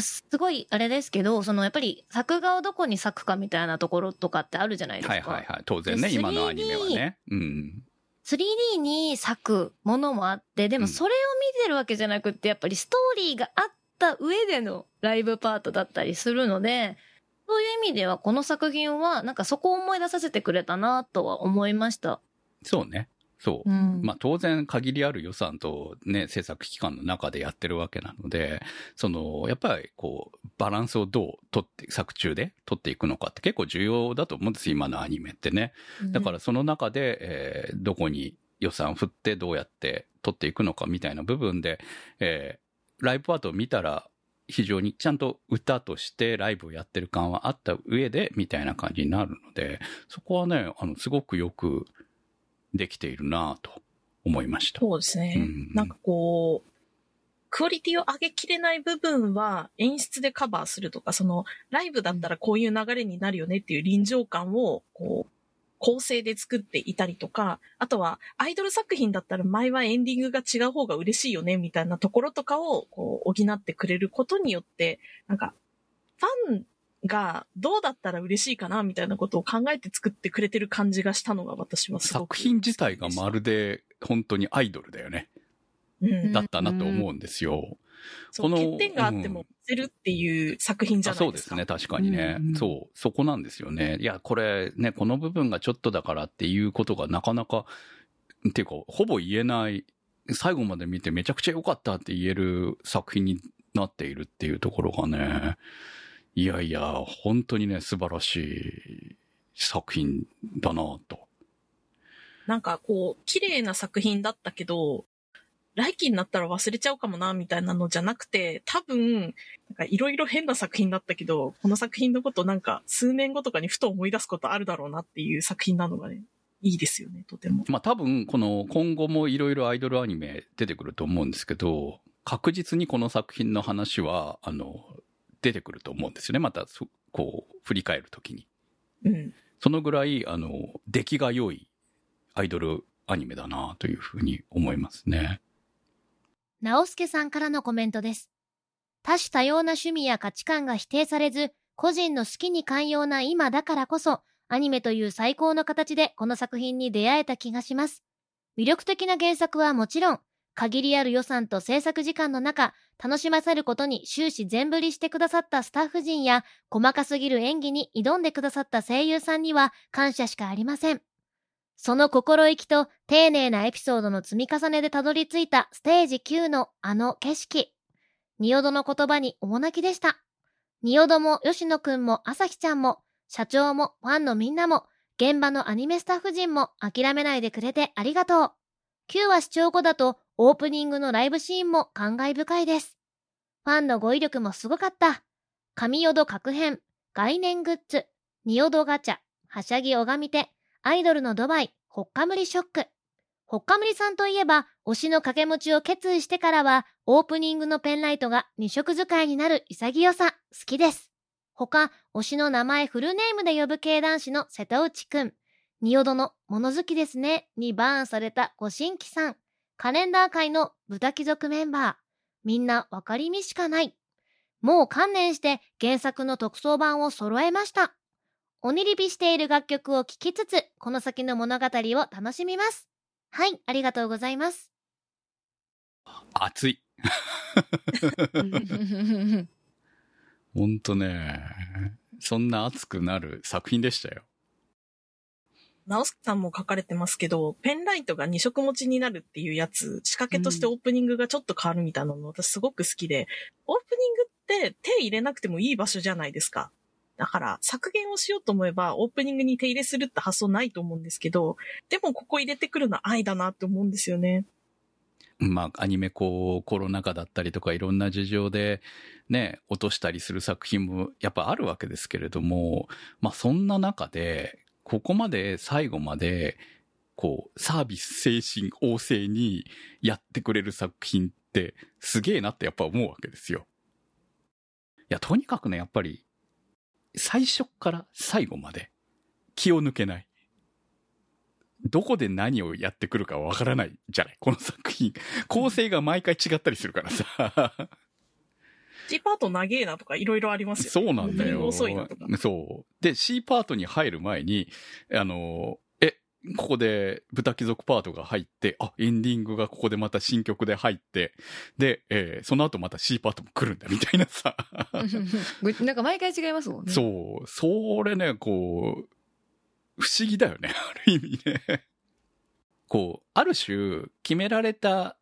すごいあれですけど、そのやっぱり作画をどこに割くかみたいなところとかってあるじゃないですか。はいはいはい。当然ね、今のアニメはね。うん。スリーディー に割くものもあって、でもそれを見てるわけじゃなくって、やっぱりストーリーがあった上でのライブパートだったりするので、そういう意味ではこの作品はなんかそこを思い出させてくれたなとは思いました。そうね。そう。うん、まあ当然限りある予算とね、制作期間の中でやってるわけなので、その、やっぱりこう、バランスをどう取って、作中で取っていくのかって結構重要だと思うんです、今のアニメってね。だからその中で、えー、どこに予算振ってどうやって取っていくのかみたいな部分で、えー、ライブパートを見たら非常にちゃんと歌としてライブをやってる感はあった上でみたいな感じになるので、そこはね、あの、すごくよく、できているなぁと思いました。そうですね。うん、なんかこう、クオリティを上げきれない部分は演出でカバーするとか、そのライブだったらこういう流れになるよねっていう臨場感をこう、構成で作っていたりとか、あとはアイドル作品だったら前はエンディングが違う方が嬉しいよねみたいなところとかをこう補ってくれることによって、なんかファンがどうだったら嬉しいかなみたいなことを考えて作ってくれてる感じがしたのが私はすごく好きでした。作品自体がまるで本当にアイドルだよね。だったなと思うんですよ。この欠点があっても見せるっていう作品じゃないですか。うん、そうですね、確かにね、うんうん、そう、そこなんですよね。いやこれね、この部分がちょっとだからっていうことがなかなかっていうかほぼ言えない、最後まで見てめちゃくちゃ良かったって言える作品になっているっていうところがね、いやいや本当にね素晴らしい作品だなと。なんかこう綺麗な作品だったけど来期になったら忘れちゃうかもなみたいなのじゃなくて、多分いろいろ変な作品だったけどこの作品のことなんか数年後とかにふと思い出すことあるだろうなっていう作品なのがね、いいですよね、とても。まあ多分この今後もいろいろアイドルアニメ出てくると思うんですけど、確実にこの作品の話はあの出てくると思うんですよね、またこう振り返るときに、うん、そのぐらいあの出来が良いアイドルアニメだなというふうに思いますね。直輔さんからのコメントです。多種多様な趣味や価値観が否定されず、個人の好きに寛容な今だからこそアニメという最高の形でこの作品に出会えた気がします。魅力的な原作はもちろん、限りある予算と制作時間の中、楽しませることに終始全振りしてくださったスタッフ陣や、細かすぎる演技に挑んでくださった声優さんには感謝しかありません。その心意気と丁寧なエピソードの積み重ねでたどり着いたステージきゅうのあの景色。仁淀の言葉に大泣きでした。仁淀も吉野くんも朝日ちゃんも、社長もファンのみんなも現場のアニメスタッフ陣も諦めないでくれてありがとう。きゅうわ視聴後だとオープニングのライブシーンも感慨深いです。ファンの語彙力もすごかった。神淀各編、概念グッズ、仁淀ガチャ、はしゃぎ拝み手、アイドルのドバイ、ほっかむりショック。ほっかむりさんといえば推しの掛け持ちを決意してからはオープニングのペンライトがに色使いになる潔さ好きです。他、推しの名前フルネームで呼ぶ系男子の瀬戸内くん、仁淀の物好きですねにバーンされたご新規さん、カレンダー界の豚貴族メンバー、みんな分かりみしかない。もう観念して原作の特装版を揃えました。鬼リピしている楽曲を聴きつつこの先の物語を楽しみます。はい、ありがとうございます。熱いほんとね、そんな熱くなる作品でしたよ。直輔さんも書かれてますけど、ペンライトがに色持ちになるっていうやつ、仕掛けとしてオープニングがちょっと変わるみたいなの私すごく好きで、オープニングって手入れなくてもいい場所じゃないですか。だから削減をしようと思えばオープニングに手入れするって発想ないと思うんですけど、でもここ入れてくるのは愛だなって思うんですよね。まあ、アニメこうコロナ禍だったりとかいろんな事情でね落としたりする作品もやっぱあるわけですけれども、まあそんな中でここまで最後までこうサービス精神旺盛にやってくれる作品ってすげえなってやっぱ思うわけですよ。いやとにかくね、やっぱり最初から最後まで気を抜けない。どこで何をやってくるかわからないじゃない、この作品。構成が毎回違ったりするからさ。C パート長えなとかいろいろありますよね。そうなんだよ。遅いなとか。そう。で、C パートに入る前に、あの、え、ここで豚貴族パートが入って、あ、エンディングがここでまた新曲で入って、で、えー、その後また C パートも来るんだみたいなさ。なんか毎回違いますもんね。そう。それね、こう、不思議だよね、ある意味ね。こう、ある種、決められた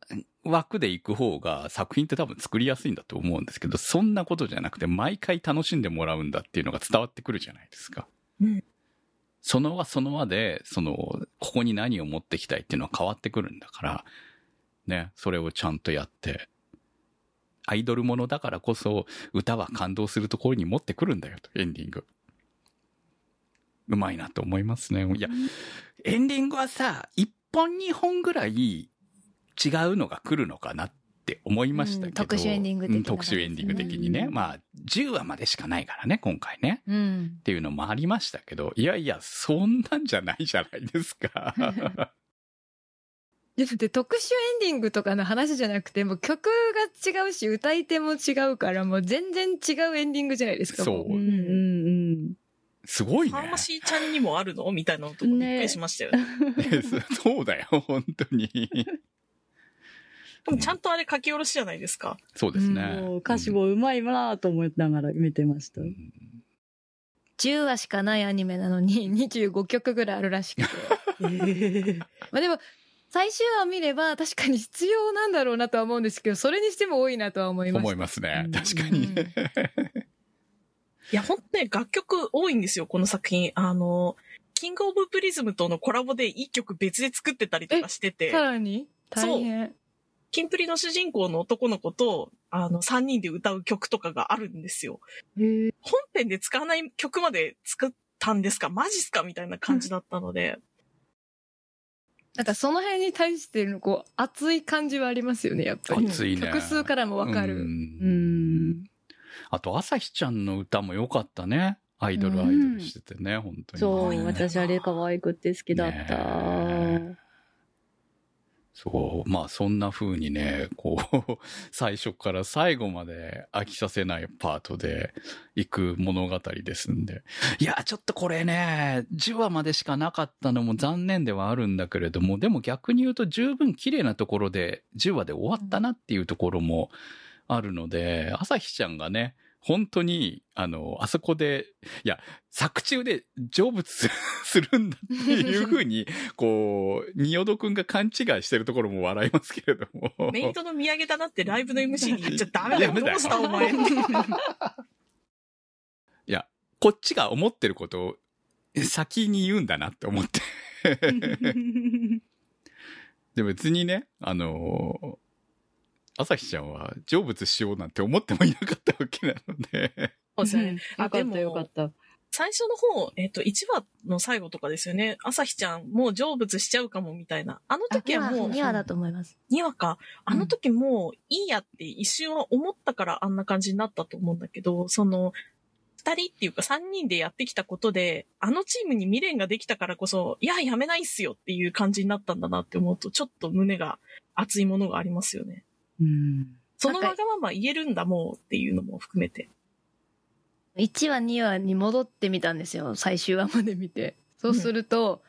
枠で行く方が作品って多分作りやすいんだと思うんですけど、そんなことじゃなくて、毎回楽しんでもらうんだっていうのが伝わってくるじゃないですか。うん、その輪その輪で、その、ここに何を持ってきたいっていうのは変わってくるんだから、ね、それをちゃんとやって、アイドルものだからこそ、歌は感動するところに持ってくるんだよと、エンディング。うまいなと思いますね。いや、エンディングはさ、いっぽんにほんぐらい違うのが来るのかなって思いましたけど、うん、特殊エンディング的な、ね、特殊エンディング的にね、うん、まあじゅうわまでしかないからね今回ね、うん、っていうのもありましたけど、いやいやそんなんじゃないじゃないですか。いやだって特殊エンディングとかの話じゃなくて、もう曲が違うし歌い手も違うから、もう全然違うエンディングじゃないですか。そう。うんうんうん。すごいね。ファーマシーちゃんにもあるのみたいなのとびっくりしましたよね。ねそうだよ、本当に。でもちゃんとあれ書き下ろしじゃないですか。そうですね。もう歌詞もうまいなと思いながら見てました。うん、じゅうわしかないアニメなのににじゅうごきょくぐらいあるらしくて。えー、まあでも最終話を見れば確かに必要なんだろうなとは思うんですけど、それにしても多いなとは思います。思いますね。確かに、ね。うん、いや本当ね、楽曲多いんですよこの作品。あのキングオブプリズムとのコラボで一曲別で作ってたりとかしてて。さらに大変。そう、キンプリの主人公の男の子とあのさんにんで歌う曲とかがあるんですよ。へ、本編で使わない曲まで作ったんですか、マジっすかみたいな感じだったので、うん、なんかその辺に対してのこう熱い感じはありますよね、やっぱり。熱いね。曲数からもわかる。うんうん、あと朝日ちゃんの歌も良かったね。アイドルアイドルしててね、うん、本当に。そう、私あれ可愛くて好きだった。ね、そう。まあ、そんな風にね、こう、最初から最後まで飽きさせないパートで行く物語ですんで。いや、ちょっとこれね、じゅうわまでしかなかったのも残念ではあるんだけれども、でも逆に言うと十分綺麗なところでじゅうわで終わったなっていうところもあるので、朝日ちゃんがね、本当に、あの、あそこで、いや、作中で成仏するんだっていう風に、こう、仁淀くんが勘違いしてるところも笑いますけれども。メイトの土産だなってライブの エムシー に言っちゃダメだよ。どうしたお前。いや、こっちが思ってることを先に言うんだなって思って。でも別にね、あの、朝日ちゃんは成仏しようなんて思ってもいなかったわけなので。そうですね。あ、でもよかった。最初の方、えっと、いちわの最後とかですよね。朝日ちゃん、もう成仏しちゃうかもみたいな。あの時はもう。にわだと思います。にわか。あの時もういいやって一瞬は思ったからあんな感じになったと思うんだけど、その、ふたりっていうかさんにんでやってきたことで、あのチームに未練ができたからこそ、いや、やめないっすよっていう感じになったんだなって思うと、ちょっと胸が熱いものがありますよね。うん、そのわがまま言えるんだもうっていうのも含めていちわにわに戻ってみたんですよ、最終話まで見て。そうすると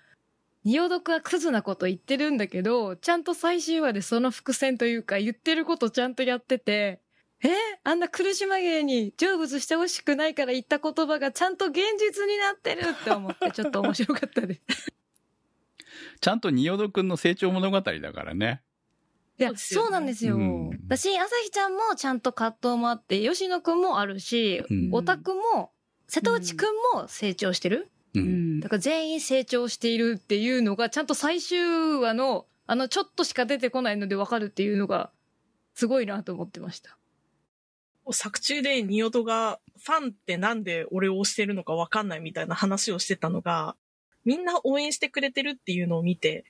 仁淀くんはクズなこと言ってるんだけど、ちゃんと最終話でその伏線というか言ってることちゃんとやってて、えー、あんな苦し紛れに成仏してほしくないから言った言葉がちゃんと現実になってるって思って、ちょっと面白かったですちゃんと仁淀くんの成長物語だからね。いや、そうなんですよ。うん、私、朝日ちゃんもちゃんと葛藤もあって、吉野くんもあるし、オタクも、瀬戸内くんも成長してる。うん、だから全員成長しているっていうのが、ちゃんと最終話の、あの、ちょっとしか出てこないので分かるっていうのが、すごいなと思ってました。作中で仁淀が、ファンってなんで俺を推してるのか分かんないみたいな話をしてたのが、みんな応援してくれてるっていうのを見て、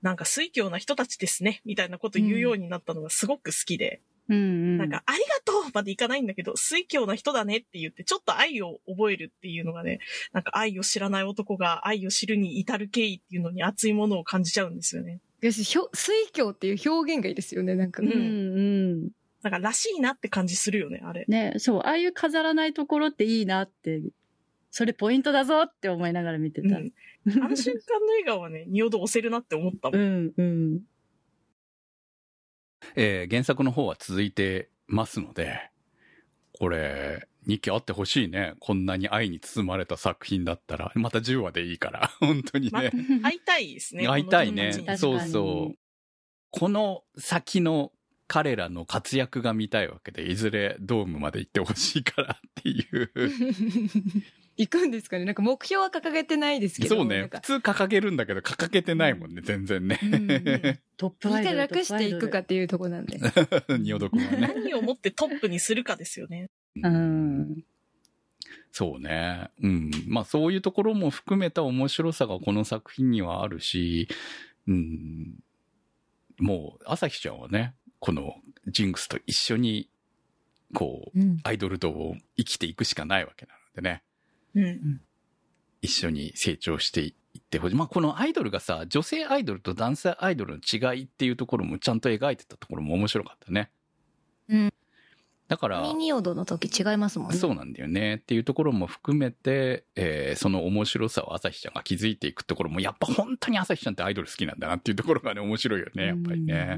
なんか水教な人たちですねみたいなこと言うようになったのがすごく好きで、うんうん、なんかありがとうまでいかないんだけど、水教な人だねって言ってちょっと愛を覚えるっていうのがね、なんか愛を知らない男が愛を知るに至る経緯っていうのに熱いものを感じちゃうんですよね。水教っていう表現がいいですよね、なんか、うんうん、なんからしいなって感じするよねあれね。そう、ああいう飾らないところっていいなって、それポイントだぞって思いながら見てた。うん、あの瞬間の笑顔はね、仁淀押せるなって思ったもん。うんうん。えー、原作の方は続いてますので、これにきあってほしいね。こんなに愛に包まれた作品だったら、またじゅうわでいいから本当にね。ま、会いたいですね。会いたいね。そうそう。この先の彼らの活躍が見たいわけで、いずれドームまで行ってほしいからっていう行くんですかね。なんか目標は掲げてないですけど。そうね。普通掲げるんだけど、掲げてないもんね、全然ね。うんうん、トップアイドル。いか楽していくかっていうとこなんで。仁淀君はね。何をもってトップにするかですよね。うん。そうね。うん。まあそういうところも含めた面白さがこの作品にはあるし、うん。もう、朝日ちゃんはね、このジンクスと一緒に、こう、うん、アイドル道を生きていくしかないわけなのでね。うん、一緒に成長していってほしい。まあ、このアイドルがさ、女性アイドルと男性アイドルの違いっていうところもちゃんと描いてたところも面白かったね。うん、だから耳ヨドの時違いますもんね。そうなんだよねっていうところも含めて、えー、その面白さを朝日ちゃんが気づいていくところも、やっぱ本当に朝日ちゃんってアイドル好きなんだなっていうところがね、面白いよね、やっぱりね。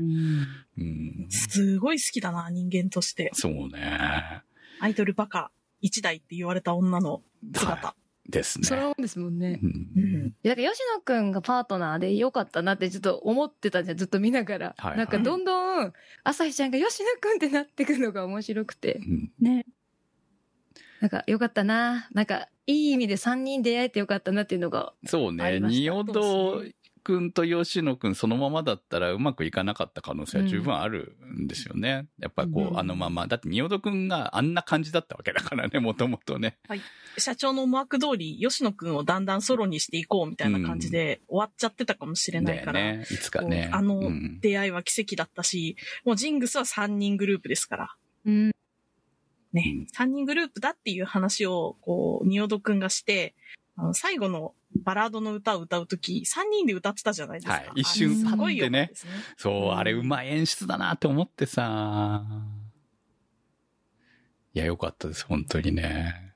うん、すごい好きだな、人間として。そうね、アイドルバカ一代って言われた女の姿、はいですね。それもですもんね。うん、だから吉野くんがパートナーで良かったなってちょっと思ってたじゃん、ずっと見ながら。はいはい、なんかどんどん朝日ちゃんが吉野くんってなってくのが面白くて、うん、ね。なんか良かったな、なんかいい意味でさんにん出会えて良かったなっていうのが。そうね。仁淀くんと吉野くんそのままだったらうまくいかなかった可能性は十分あるんですよね。うん、やっぱこう、うん、あのままだって仁淀くんがあんな感じだったわけだからね、もともとね。はい。社長の思惑通り吉野くんをだんだんソロにしていこうみたいな感じで終わっちゃってたかもしれないから。うん、ね、いつかね。あの出会いは奇跡だったし、うん、もうジングスはさんにんグループですから。うん。ね、うん、さんにんグループだっていう話をこう仁淀くんがして、あの最後のバラードの歌を歌うとき、さんにんで歌ってたじゃないですか。はい、一瞬すごいよね。そう、あれうまい演出だなって思ってさ。いや、よかったです、本当にね。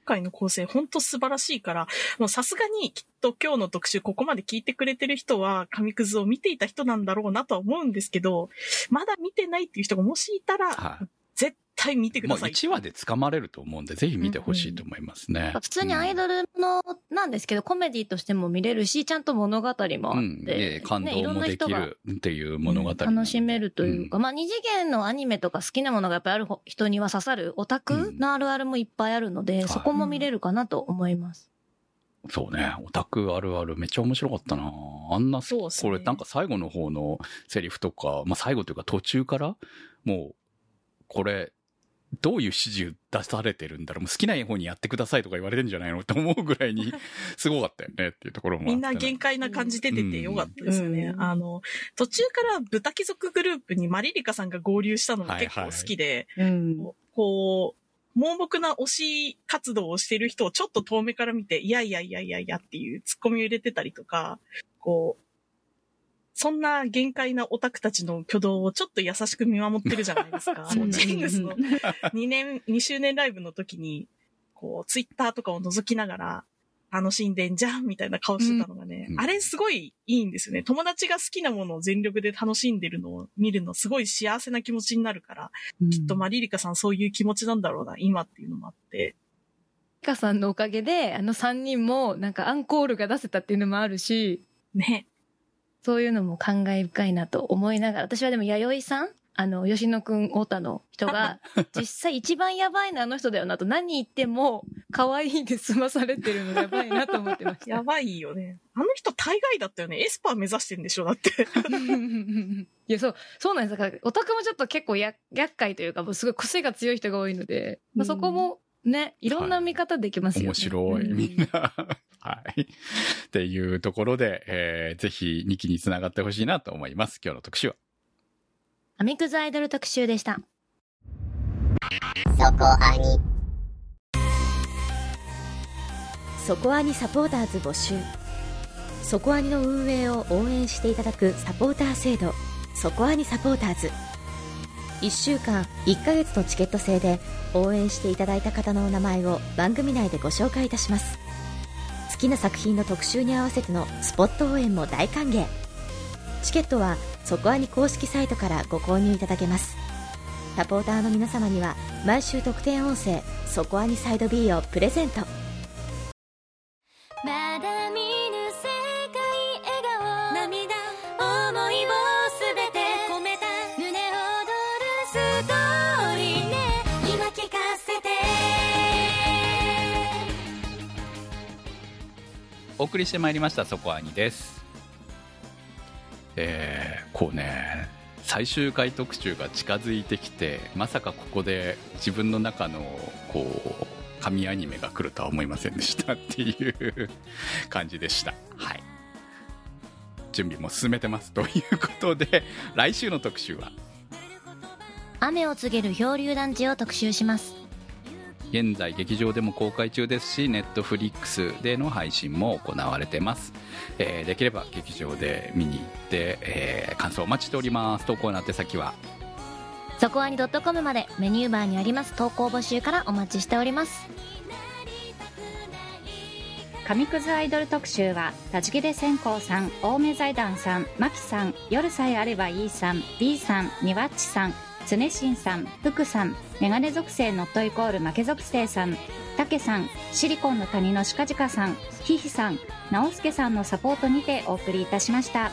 今回の構成、本当素晴らしいから、もうさすがにきっと今日の特集、ここまで聞いてくれてる人は、紙くずを見ていた人なんだろうなとは思うんですけど、まだ見てないっていう人がもしいたら、はい、絶対絶対見てください。もういちわで掴まれると思うんで、ぜひ見てほしいと思いますね。うんうん、普通にアイドルのなんですけど、うん、コメディとしても見れるし、ちゃんと物語もあって、うんね、感動もできるっていう物語、うん、楽しめるというか、うん、まあ二次元のアニメとか好きなものがやっぱりある人には刺さるオタクのあるあるもいっぱいあるので、うん、そこも見れるかなと思います。うん、そうね、オタクあるあるめっちゃ面白かったな。あんな、ね、これなんか最後の方のセリフとか、まあ最後というか途中からもうこれ。どういう指示出されてるんだろう、もう好きな方にやってくださいとか言われてんじゃないのって思うぐらいにすごかったよねっていうところもあって、ね、みんな限界な感じで出てよかったですよね、うんうん、あの途中からブタ貴族グループにマリリカさんが合流したのが結構好きで、はいはい、こう盲目な推し活動をしてる人をちょっと遠目から見ていやいやいやいやいやっていうツッコミを入れてたりとか、こうそんな限界なオタクたちの挙動をちょっと優しく見守ってるじゃないですか。あの、ジングスのにねん、にしゅうねんライブの時に、こう、ツイッターとかを覗きながら、楽しんでんじゃんみたいな顔してたのがね、うん、あれすごいいいんですよね。友達が好きなものを全力で楽しんでるのを見るのすごい幸せな気持ちになるから、うん、きっとマリリカさんそういう気持ちなんだろうな、今っていうのもあって。リカさんのおかげで、あのさんにんもなんかアンコールが出せたっていうのもあるし、ね。そういうのも感慨深いなと思いながら、私はでも弥生さん、あの吉野くん太田の人が実際一番やばいのあの人だよなと、何言っても可愛いで済まされてるのやばいなと思ってました。やばいよね。あの人大概だったよね。エスパー目指してるんでしょだって。いやそうそうなんです。だからオタクもちょっと結構や厄介というか、すごい癖が強い人が多いので、まあ、そこも。ね、いろんな見方できますよね。はい、面白い、みんな。はい。っていうところで、えー、ぜひにきにつながってほしいなと思います。今日の特集は。紙くずアイドル特集でした。そこアニ。そこアニサポーターズ募集。そこアニの運営を応援していただくサポーター制度、そこアニサポーターズ。いっしゅうかんいっかげつのチケット制で応援していただいた方のお名前を番組内でご紹介いたします。好きな作品の特集に合わせてのスポット応援も大歓迎。チケットはそこアニ公式サイトからご購入いただけます。サポーターの皆様には毎週特典音声そこアニサイド B をプレゼント。まだ見ぬ世界笑顔涙思いをお送りしてまいりました。そこアニです、えー、こうね最終回特集が近づいてきて、まさかここで自分の中のこう神アニメが来るとは思いませんでしたっていう感じでした、はい、準備も進めてますということで、来週の特集は雨を告げる漂流団地を特集します。現在劇場でも公開中ですし、ネットフリックスでの配信も行われてます、えー、できれば劇場で見に行って、えー、感想をお待ちしております。投稿の宛先はそこあに .com までメニューバーにあります投稿募集からお待ちしております。神くずアイドル特集はたじきで線香さん、青梅財団さん、まきさん、夜さえあればいいさん、 B さん、にわっちさん、つねしんさん、福さん、メガネ属性ノットイコール負け属性さん、たけさん、シリコンの谷のしかじかさん、ひひさん、なおすけさんのサポートにてお送りいたしました。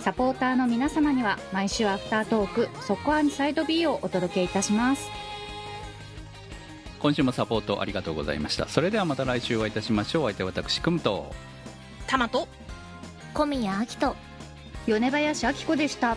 サポーターの皆様には毎週アフタートークそこあにサイド B をお届けいたします。今週もサポートありがとうございました。それではまた来週お会いいたしましょう。相手は私くむとたまと小宮あきと米林あき子でした。